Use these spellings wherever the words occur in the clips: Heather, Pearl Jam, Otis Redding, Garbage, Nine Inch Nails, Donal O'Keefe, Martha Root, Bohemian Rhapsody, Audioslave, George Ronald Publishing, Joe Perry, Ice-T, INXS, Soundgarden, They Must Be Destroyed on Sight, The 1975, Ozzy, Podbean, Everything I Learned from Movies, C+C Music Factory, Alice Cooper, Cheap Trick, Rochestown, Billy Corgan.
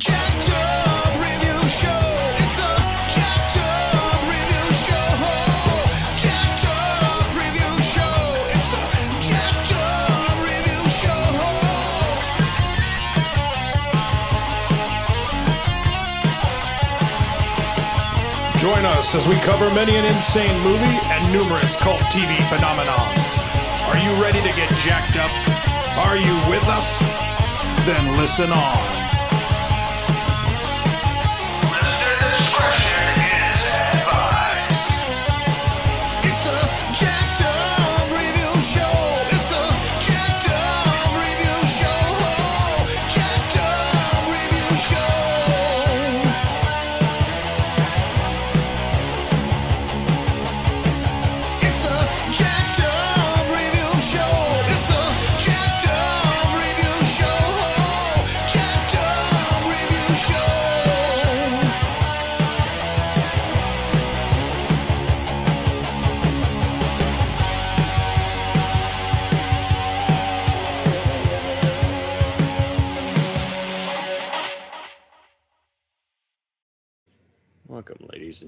Join us as we cover many an insane movie and numerous cult TV phenomenons. Are you ready to get jacked up? Are you with us? Then listen on.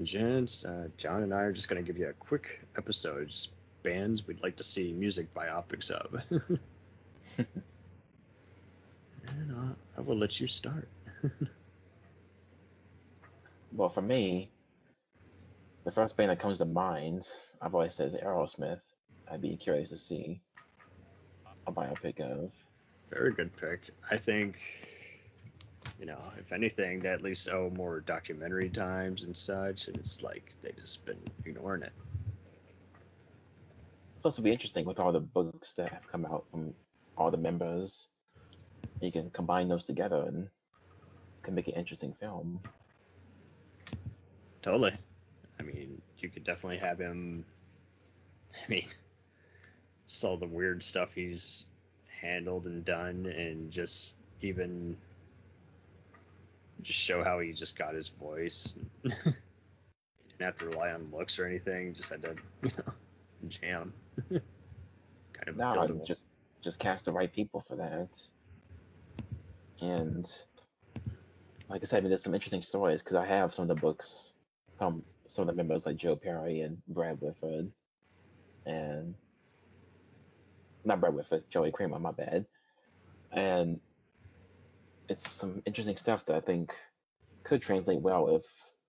Gents, John and I are just going to give you a quick episode, just bands we'd like to see music biopics of. And I will let you start. Well, for me, the first band that comes to mind, I've always said, is Aerosmith. I'd be curious to see a biopic of. Very good pick. I think, you know, if anything, they at least owe more documentary times and such, and it's like they just been ignoring it. Plus, it'll be interesting with all the books that have come out from all the members. You can combine those together and can make an interesting film. Totally. I mean, you could definitely have him. I mean, just all the weird stuff he's handled and done, and just even just show how he just got his voice. He didn't have to rely on looks or anything. Just had to, you know, jam. Kind of. No, buildable. Just cast the right people for that. And like I said, I mean, there's some interesting stories because I have some of the books from some of the members like Joe Perry and Brad Whitford, and Joey Kramer, my bad, and it's some interesting stuff that I think could translate well if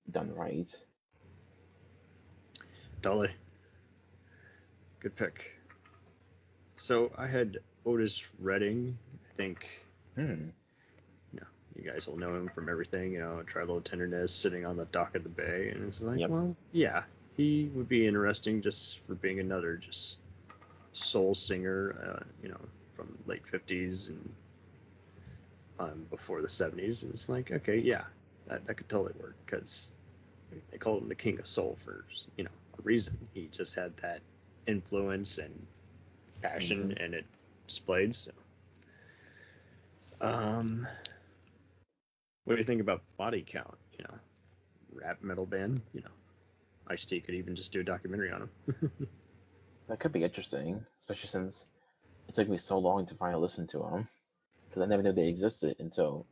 done right. Dolly. Good pick. So I had Otis Redding, I think. You know, you guys will know him from everything, you know, Try a Little Tenderness, Sitting on the Dock of the Bay, and it's like, yep. Well, yeah, he would be interesting just for being another just soul singer, you know, from late 50s and before the 70s, and it's like, okay, yeah, that could totally work, because they called him the King of Soul for, you know, a reason. He just had that influence and passion, and it displayed. So, what do you think about Body Count? You know, rap metal band. You know, Ice-T could even just do a documentary on him. That could be interesting, especially since it took me so long to finally listen to him. Because I never knew they existed until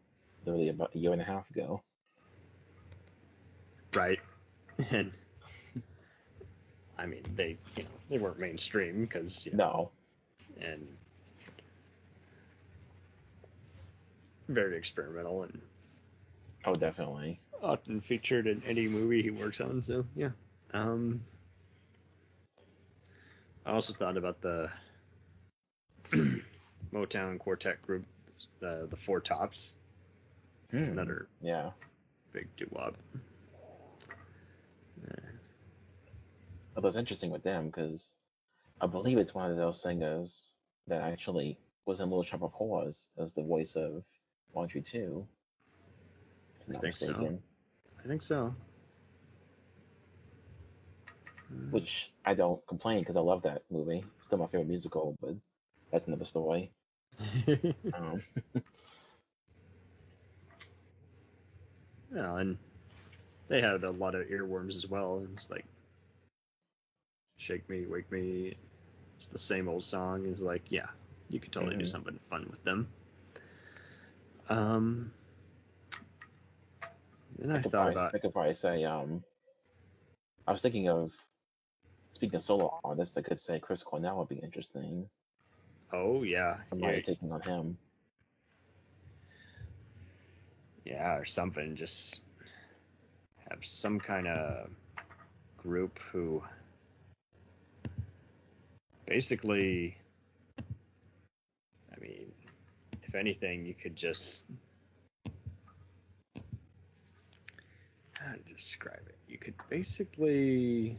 literally about a year and a half ago. Right. And I mean, they, you know, they weren't mainstream because, you know, no. And very experimental and. Oh, definitely. Often featured in any movie he works on. So yeah. I also thought about the Motown quartet group, the Four Tops. It's another big doo-wop. Although it's interesting with them because I believe it's one of those singers that actually was in Little Shop of Horrors as the voice of Audrey 2. I think so. Which I don't complain because I love that movie. It's still my favorite musical, but that's another story. Yeah, and they had a lot of earworms as well. It's like, Shake Me, Wake Me. It's the same old song. It's like, yeah, you could totally do something fun with them. Then I thought about it. I could probably say, I was thinking of, speaking of solo artists, I could say Chris Cornell would be interesting. Oh, yeah. Somebody taking on him. Yeah, or something. Just have some kind of group who basically, I mean, if anything, you could just, how to describe it? You could basically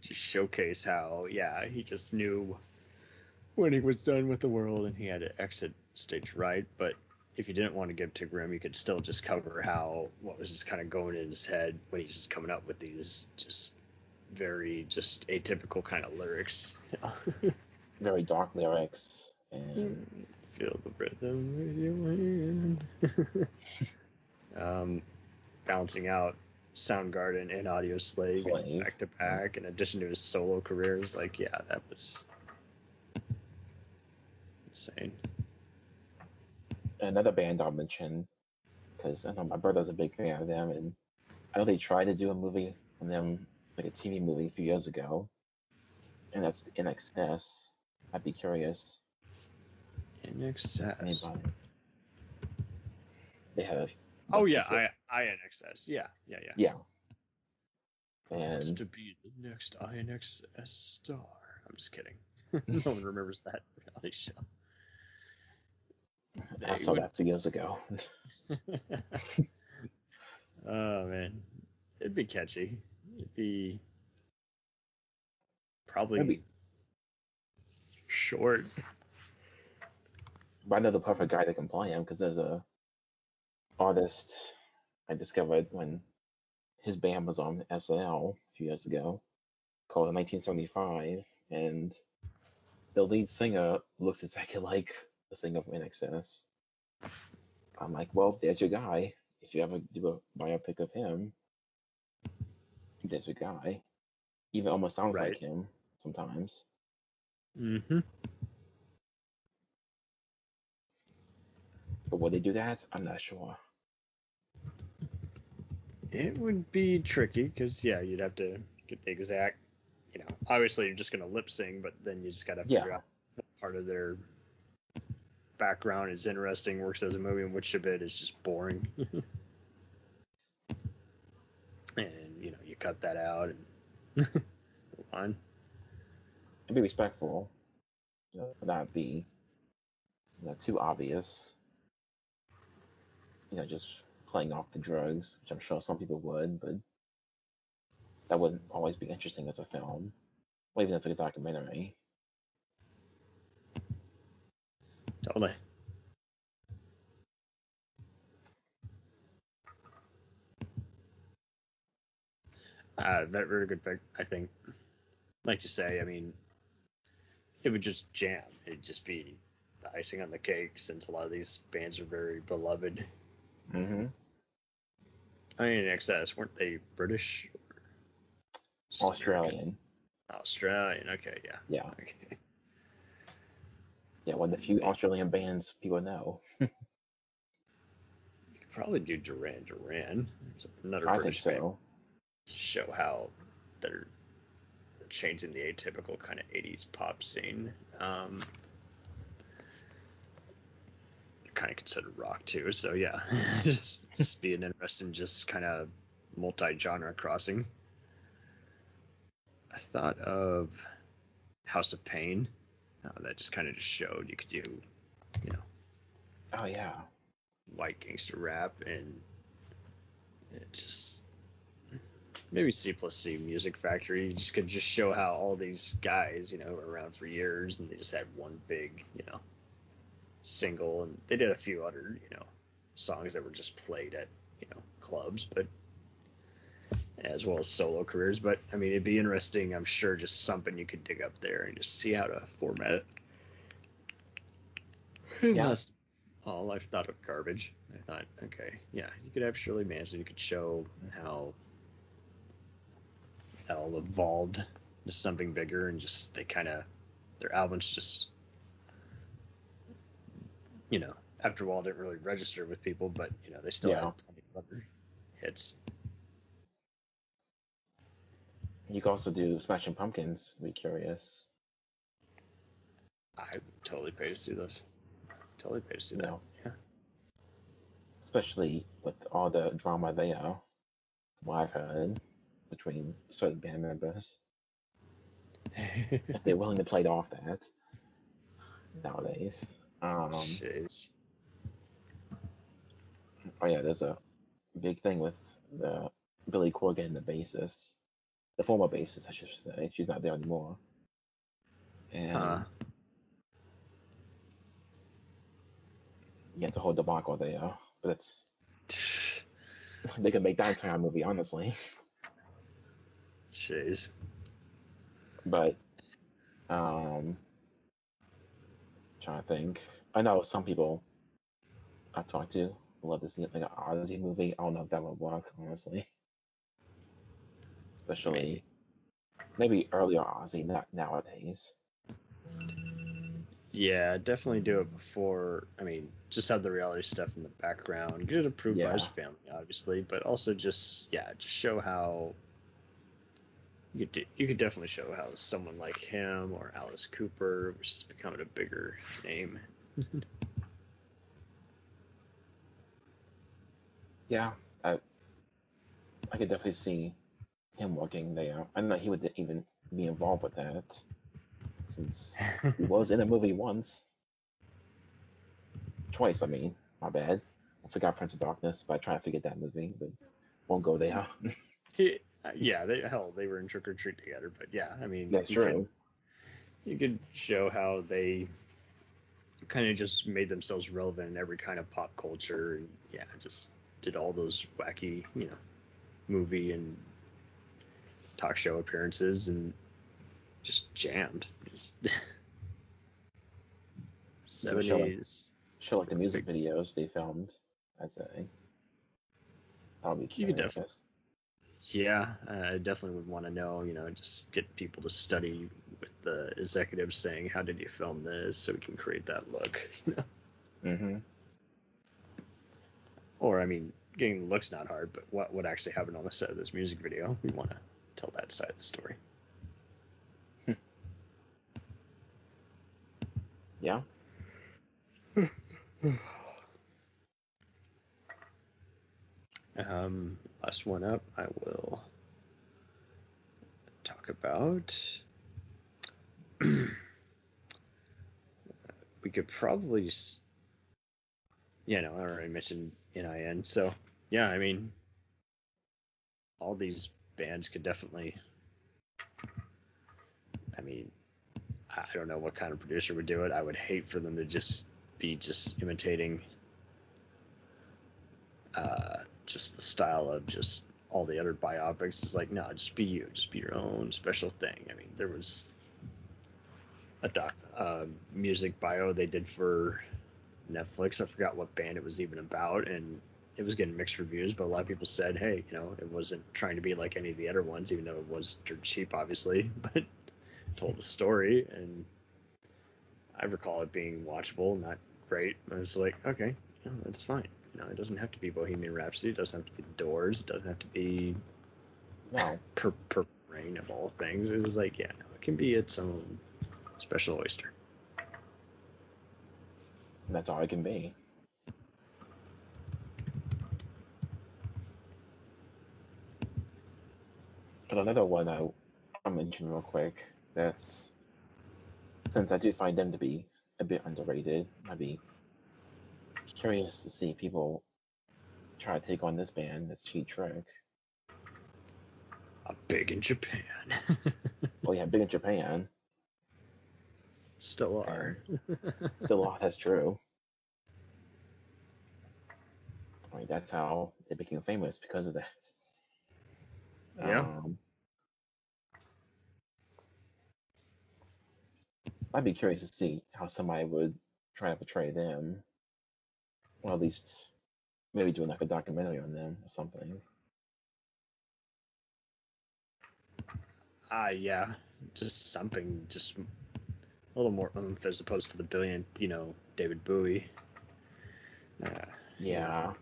just showcase how, yeah, he just knew when he was done with the world and he had to exit stage right, but if you didn't want to give to Grimm, you could still just cover how what was just kind of going in his head when he's just coming up with these just very just atypical kind of lyrics. Very dark lyrics. And feel the rhythm with your hand. Balancing out Soundgarden and Audioslave back to back, in addition to his solo careers. Like, yeah, that was insane. Another band I'll mention, because I know my brother's a big fan of them, and I know they tried to do a movie on them, like a TV movie a few years ago, and that's the INXS. I'd be curious. INXS. Anybody? They have. Oh yeah, INXS. Yeah. Yeah. And wants to be the next INXS star. I'm just kidding. No one remembers that reality show. I saw that 3 years ago. Oh, man. It'd be catchy. It'd be probably short. But I know the perfect guy that can play him, because there's a artist I discovered when his band was on SNL a few years ago called The 1975, and the lead singer looks exactly like the singer from INXS. I'm like, well, there's your guy. If you ever do a biopic of him, there's your guy. Even almost sounds like him sometimes. Mm-hmm. But will they do that? I'm not sure. It would be tricky because, yeah, you'd have to get the exact, you know, obviously you're just going to lip sync, but then you just got to figure out what part of their background is interesting, works as a movie, and which of it is just boring. And, you know, you cut that out and move on. And be respectful. Not be, you know, too obvious. You know, just playing off the drugs, which I'm sure some people would, but that wouldn't always be interesting as a film, or even as a documentary. Totally. That really good pick, I think. Like you say, I mean, it would just jam. It'd just be the icing on the cake, since a lot of these bands are very beloved. Mm-hmm. I mean, INXS, weren't they British? Australian. Australian, okay, yeah. Yeah. Okay. Yeah, one of the few Australian bands people know. You could probably do Duran Duran. Another British band. I think so. Show how they're changing the atypical kind of 80s pop scene. They're kind of considered rock too, so yeah. just be an interesting, just kind of multi-genre crossing. I thought of House of Pain. That just kind of just showed you could do, you know. Oh, yeah. White gangster rap, and it just, maybe C+C Music Factory. You just could just show how all these guys, you know, were around for years, and they just had one big, you know, single. And they did a few other, you know, songs that were just played at, you know, clubs, but as well as solo careers, but I mean, it'd be interesting, I'm sure, just something you could dig up there and just see how to format it. Yeah. All I've thought of Garbage. I thought, okay, yeah, you could have Shirley Manson. You could show how that all evolved to something bigger, and just they kind of, their albums just, you know, after a while didn't really register with people, but, you know, they still had plenty of other hits. You could also do Smashing Pumpkins, Be Curious. I would totally pay to see this. Totally pay to see that. Yeah. Especially with all the drama they are, what I've heard, between certain band members. If they're willing to play off that nowadays. Jeez. Oh yeah, there's a big thing with the Billy Corgan, the bassist. The former bassist, I should say. She's not there anymore. And you have to hold the debacle there. But it's... They could make that entire movie, honestly. Jeez. But... trying to think. I know some people I've talked to love to see like an Odyssey movie. I don't know if that would work, honestly. Especially, maybe earlier Ozzy, not nowadays. Yeah, definitely do it before. I mean, just have the reality stuff in the background. Get it approved by his family, obviously, but also just show how you could definitely show how someone like him or Alice Cooper, which is becoming a bigger name. Yeah, I could definitely see him working there. I don't know he would even be involved with that, since he was in a movie once. Twice, I mean. My bad. I forgot Prince of Darkness, but I tried to forget that movie, but won't go there. They were in Trick or Treat together, but yeah, I mean... That's true. You could show how they kind of just made themselves relevant in every kind of pop culture, and yeah, just did all those wacky, movie and talk show appearances and just jammed. Just 70s. Show like the music videos they filmed, I'd say. That would be cute. Yeah, I definitely would want to know, just get people to study with the executives saying, how did you film this so we can create that look, Mm-hmm. Or, I mean, getting the look's not hard, but what actually happened on the set of this music video? We want to tell that side of the story. Yeah. Last one up, I will talk about. We could probably. I already mentioned NIN. So, yeah, I mean, all these bands could definitely. I mean, I don't know what kind of producer would do it. I would hate for them to just be imitating just the style of just all the other biopics. It's like, no, just be you. Just be your own special thing. I mean, there was a music bio they did for Netflix. I forgot what band it was even about, and it was getting mixed reviews, but a lot of people said, hey, it wasn't trying to be like any of the other ones, even though it was dirt cheap, obviously, but told the story, and I recall it being watchable, not great. I was like, okay, that's fine. It doesn't have to be Bohemian Rhapsody, it doesn't have to be The Doors, it doesn't have to be Purple Rain of all things. It was like, it can be its own special oyster. And that's all it can be. And another one I'll mention real quick, that's, since I do find them to be a bit underrated, I'd be curious to see people try to take on this band, this Cheat Trick. Big in Japan. Oh yeah, big in Japan. Still are. That's true. I mean, that's how they became famous, because of that. Yeah. I'd be curious to see how somebody would try to portray them, or at least maybe doing like a documentary on them or something. Yeah, just something, just a little more oomph as opposed to the billionth, David Bowie. Yeah.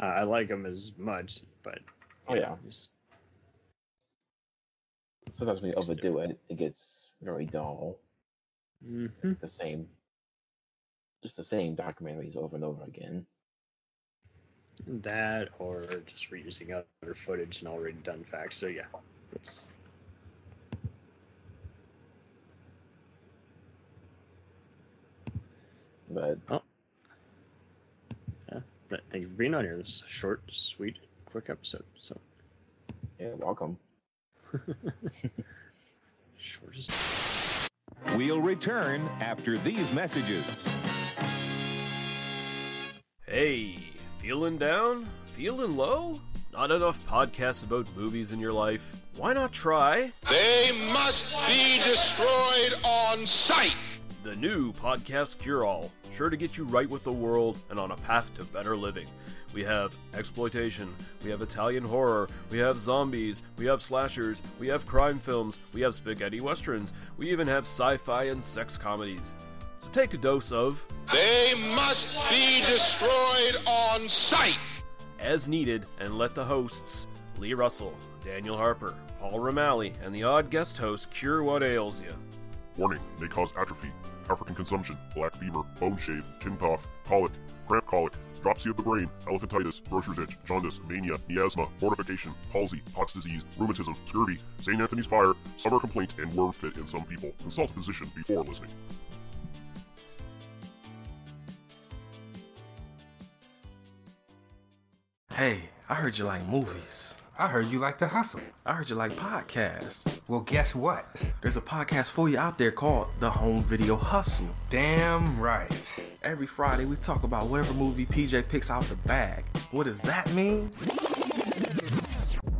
I like him as much, but sometimes when you overdo it, it gets very dull. Mm-hmm. It's the same, just the same documentaries over and over again. That or just reusing other footage and already done facts. So yeah, that's. But but thank you for being on here. This is a short, sweet, quick episode. So yeah, welcome. Short as. We'll return after these messages. Hey, feeling down? Feeling low? Not enough podcasts about movies in your life? Why not try? They Must Be Destroyed on Sight! The new podcast cure-all, sure to get you right with the world and on a path to better living. We have exploitation, we have Italian horror, we have zombies, we have slashers, we have crime films, we have spaghetti westerns, we even have sci-fi and sex comedies. So take a dose of... They Must Be Destroyed on Sight! As needed, and let the hosts, Lee Russell, Daniel Harper, Paul Romali, and the odd guest host cure what ails you. Warning, may cause atrophy, African consumption, black fever, bone shave, chin cough, colic, cramp colic, dropsy of the brain, elephantitis, grocer's itch, jaundice, mania, miasma, mortification, palsy, pox disease, rheumatism, scurvy, St. Anthony's fire, summer complaint, and worm fit in some people. Consult a physician before listening. Hey, I heard you like movies. I heard you like to hustle. I heard you like podcasts. Well, guess what? There's a podcast for you out there called The Home Video Hustle. Damn right. Every Friday, we talk about whatever movie PJ picks out the bag. What does that mean?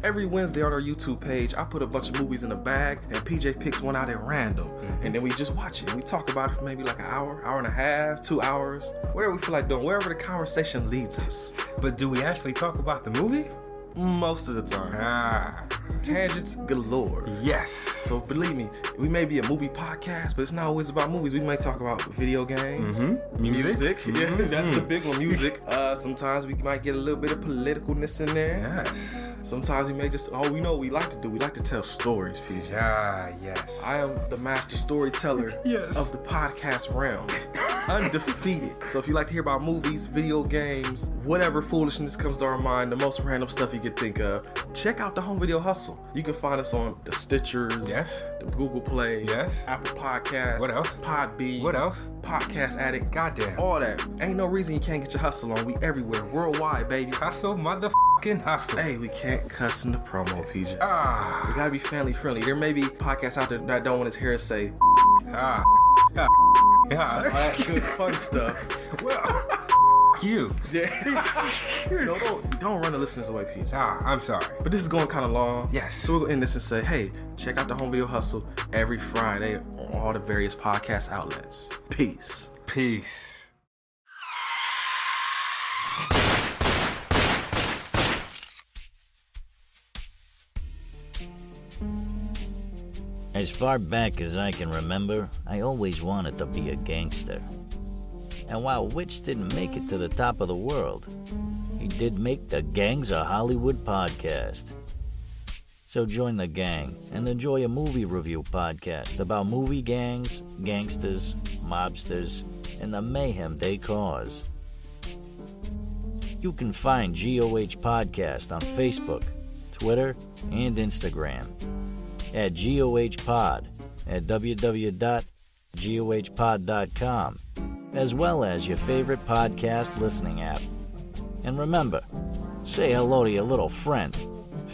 Every Wednesday on our YouTube page, I put a bunch of movies in a bag, and PJ picks one out at random. And then we just watch it. We talk about it for maybe like an hour, hour and a half, 2 hours, whatever we feel like doing, wherever the conversation leads us. But do we actually talk about the movie? Most of the time. Tangents galore. Yes. So believe me, we may be a movie podcast, but it's not always about movies. We may talk about video games, music. Mm-hmm. Yeah, that's the big one, music. Sometimes we might get a little bit of politicalness in there. Yes. Sometimes we may just, we know what we like to do. We like to tell stories, PJ. Yes. I am the master storyteller of the podcast realm. Undefeated. So if you like to hear about movies, video games, whatever foolishness comes to our mind, the most random stuff you could think of, check out The Home Video Hustle. You can find us on the Stitchers, the Google Play, Apple Podcasts, what else? Podbean, what else? Podcast Addict, goddamn, all that. Ain't no reason you can't get your hustle on. We everywhere, worldwide, baby. Hustle, motherfucking hustle. Hey, we can't cuss in the promo, PJ. We gotta be family friendly. There may be podcasts out there that don't want us here to say all that good fun stuff. Well, you. Don't run the listeners away, PJ. I'm sorry. But this is going kind of long. Yes. So we're going to end this and say, hey, check out The Home Video Hustle every Friday on all the various podcast outlets. Peace. Peace. As far back as I can remember, I always wanted to be a gangster. And while Witch didn't make it to the top of the world, he did make the Gangs of Hollywood podcast. So join the gang and enjoy a movie review podcast about movie gangs, gangsters, mobsters, and the mayhem they cause. You can find GOH Podcast on Facebook, Twitter, and Instagram at GOH Pod at www.gohpod.com, as well as your favorite podcast listening app. And remember, say hello to your little friend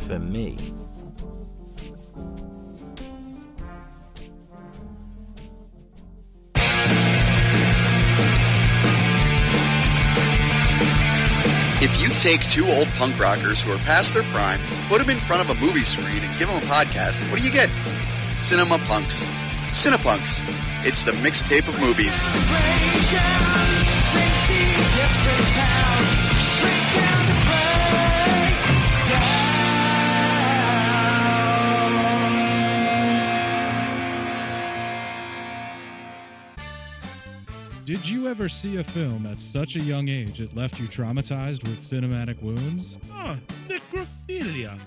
for me. If you take two old punk rockers who are past their prime, put them in front of a movie screen and give them a podcast, what do you get? Cinema Punks. Cinepunks. It's the mixtape of movies. Did Did you ever see a film at such a young age it left you traumatized with cinematic wounds? Necrophilia.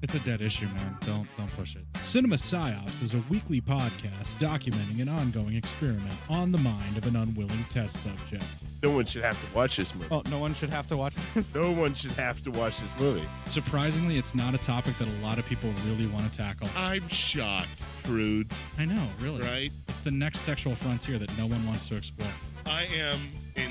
It's a dead issue, man. Don't push it. Cinema Psyops is a weekly podcast documenting an ongoing experiment on the mind of an unwilling test subject. No one should have to watch this movie. Oh, no one should have to watch this? No one should have to watch this movie. Surprisingly, it's not a topic that a lot of people really want to tackle. I'm shocked, Prude. I know, really. Right? It's the next sexual frontier that no one wants to explore. I am, in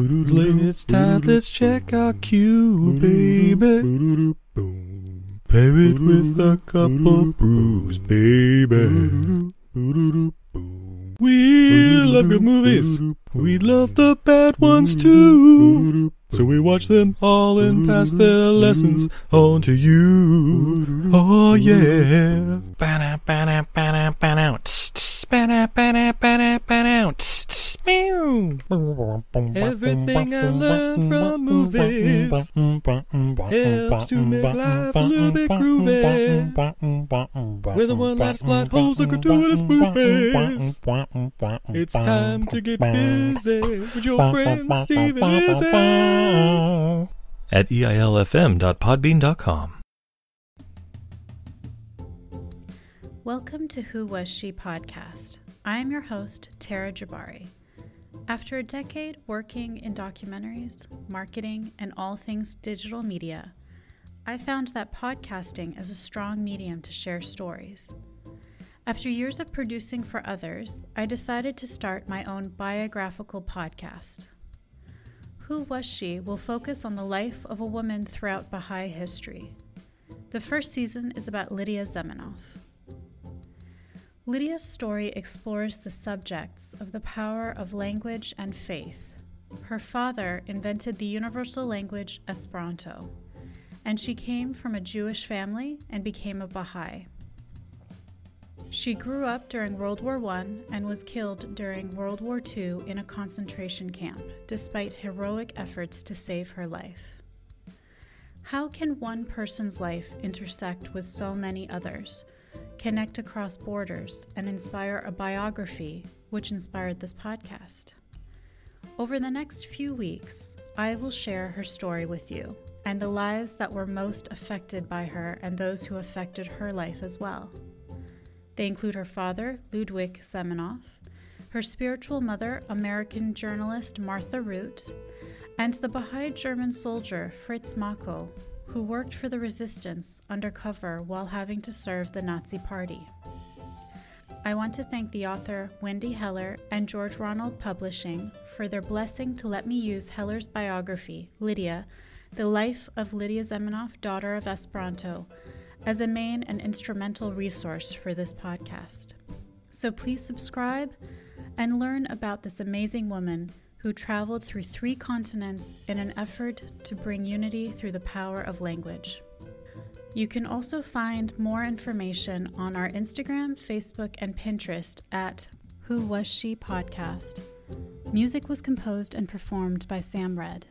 It's time, let's check our cue, baby. Pair it with a couple brews, baby. We love good movies. We love the bad ones too. So we watch them all and pass their lessons on to you. Oh yeah. Everything I learned from movies helps to make life a little bit groovy. With a one-last plot holes and gratuitous movies, it's time to get busy with your friend Steven Izzy at eilfm.podbean.com. Welcome to Who Was She Podcast. I am your host, Tara Jabari. After a decade working in documentaries, marketing, and all things digital media, I found that podcasting is a strong medium to share stories. After years of producing for others, I decided to start my own biographical podcast. Who Was She will focus on the life of a woman throughout Baha'i history. The first season is about Lydia Zamenhof. Lydia's story explores the subjects of the power of language and faith. Her father invented the universal language Esperanto, and she came from a Jewish family and became a Baha'i. She grew up during World War I and was killed during World War II in a concentration camp, despite heroic efforts to save her life. How can one person's life intersect with so many others, connect across borders, and inspire a biography, which inspired this podcast? Over the next few weeks, I will share her story with you and the lives that were most affected by her and those who affected her life as well. They include her father, Ludwig Zamenhof, her spiritual mother, American journalist Martha Root, and the Baha'i German soldier Fritz Mako, who worked for the resistance undercover while having to serve the Nazi Party. I want to thank the author Wendy Heller and George Ronald Publishing for their blessing to let me use Heller's biography, Lydia, The Life of Lydia Zamenhof, Daughter of Esperanto, as a main and instrumental resource for this podcast. So please subscribe and learn about this amazing woman who traveled through 3 continents in an effort to bring unity through the power of language. You can also find more information on our Instagram, Facebook, and Pinterest at Who Was She Podcast. Music was composed and performed by Sam Redd.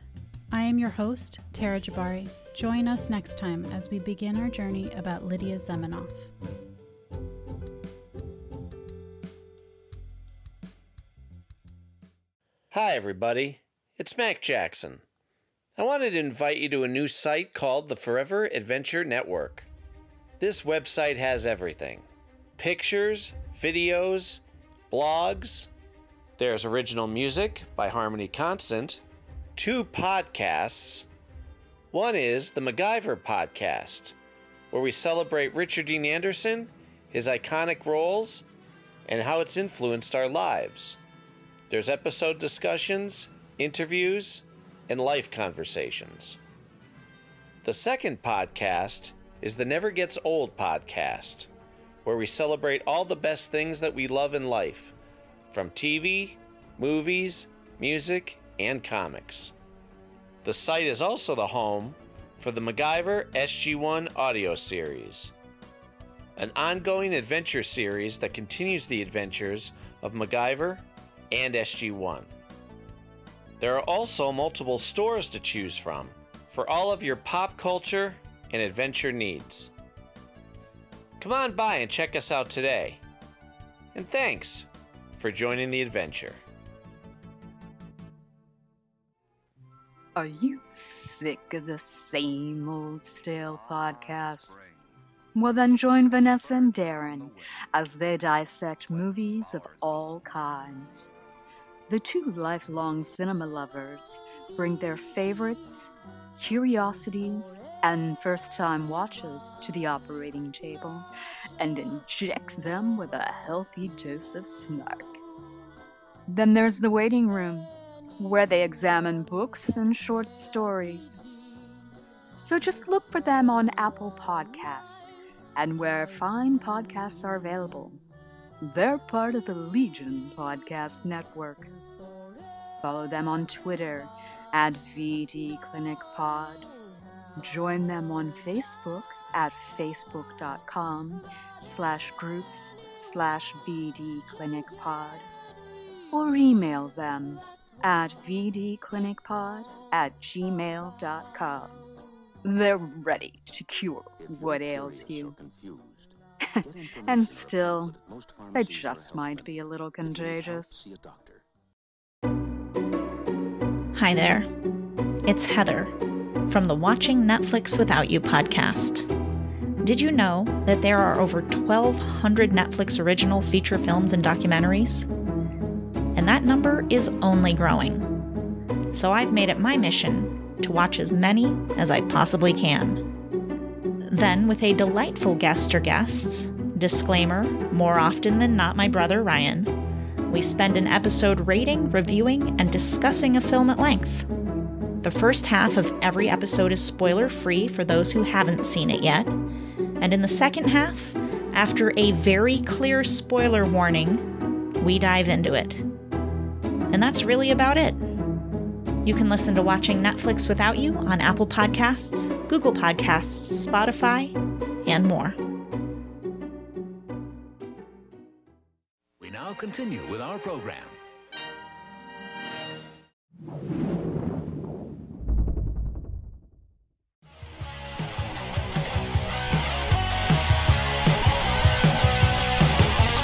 I am your host, Tara Jabari. Join us next time as we begin our journey about Lydia Zamenhof. Hi, everybody. It's Mac Jackson. I wanted to invite you to a new site called the Forever Adventure Network. This website has everything. Pictures, videos, blogs. There's original music by Harmony Constant. 2 podcasts. One is the MacGyver podcast, where we celebrate Richard Dean Anderson, his iconic roles, and how it's influenced our lives. There's episode discussions, interviews, and life conversations. The second podcast is the Never Gets Old podcast, where we celebrate all the best things that we love in life, from TV, movies, music, and comics. The site is also the home for the MacGyver SG-1 audio series, an ongoing adventure series that continues the adventures of MacGyver and SG-1. There are also multiple stores to choose from for all of your pop culture and adventure needs. Come on by and check us out today. And thanks for joining the adventure. Are you sick of the same old stale podcasts? Well then join Vanessa and Darren as they dissect movies of all kinds. The two lifelong cinema lovers bring their favorites, curiosities, and first-time watches to the operating table and inject them with a healthy dose of snark. Then there's The Waiting Room, where they examine books and short stories. So just look for them on Apple Podcasts and where fine podcasts are available. They're part of the Legion Podcast Network. Follow them on Twitter at VD Clinic Pod. Join them on Facebook at facebook.com/groups/VD Clinic Pod, or email them at vdclinicpod@gmail.com. They're ready to cure what ails you. And still, they just might be a little contagious. Hi there. It's Heather from the Watching Netflix Without You podcast. Did you know that there are over 1,200 Netflix original feature films and documentaries? And that number is only growing. So I've made it my mission to watch as many as I possibly can. Then, with a delightful guest or guests, disclaimer, more often than not my brother Ryan, we spend an episode rating, reviewing, and discussing a film at length. The first half of every episode is spoiler-free for those who haven't seen it yet. And in the second half, after a very clear spoiler warning, we dive into it. And that's really about it. You can listen to Watching Netflix Without You on Apple Podcasts, Google Podcasts, Spotify, and more. We now continue with our program.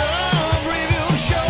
up review show.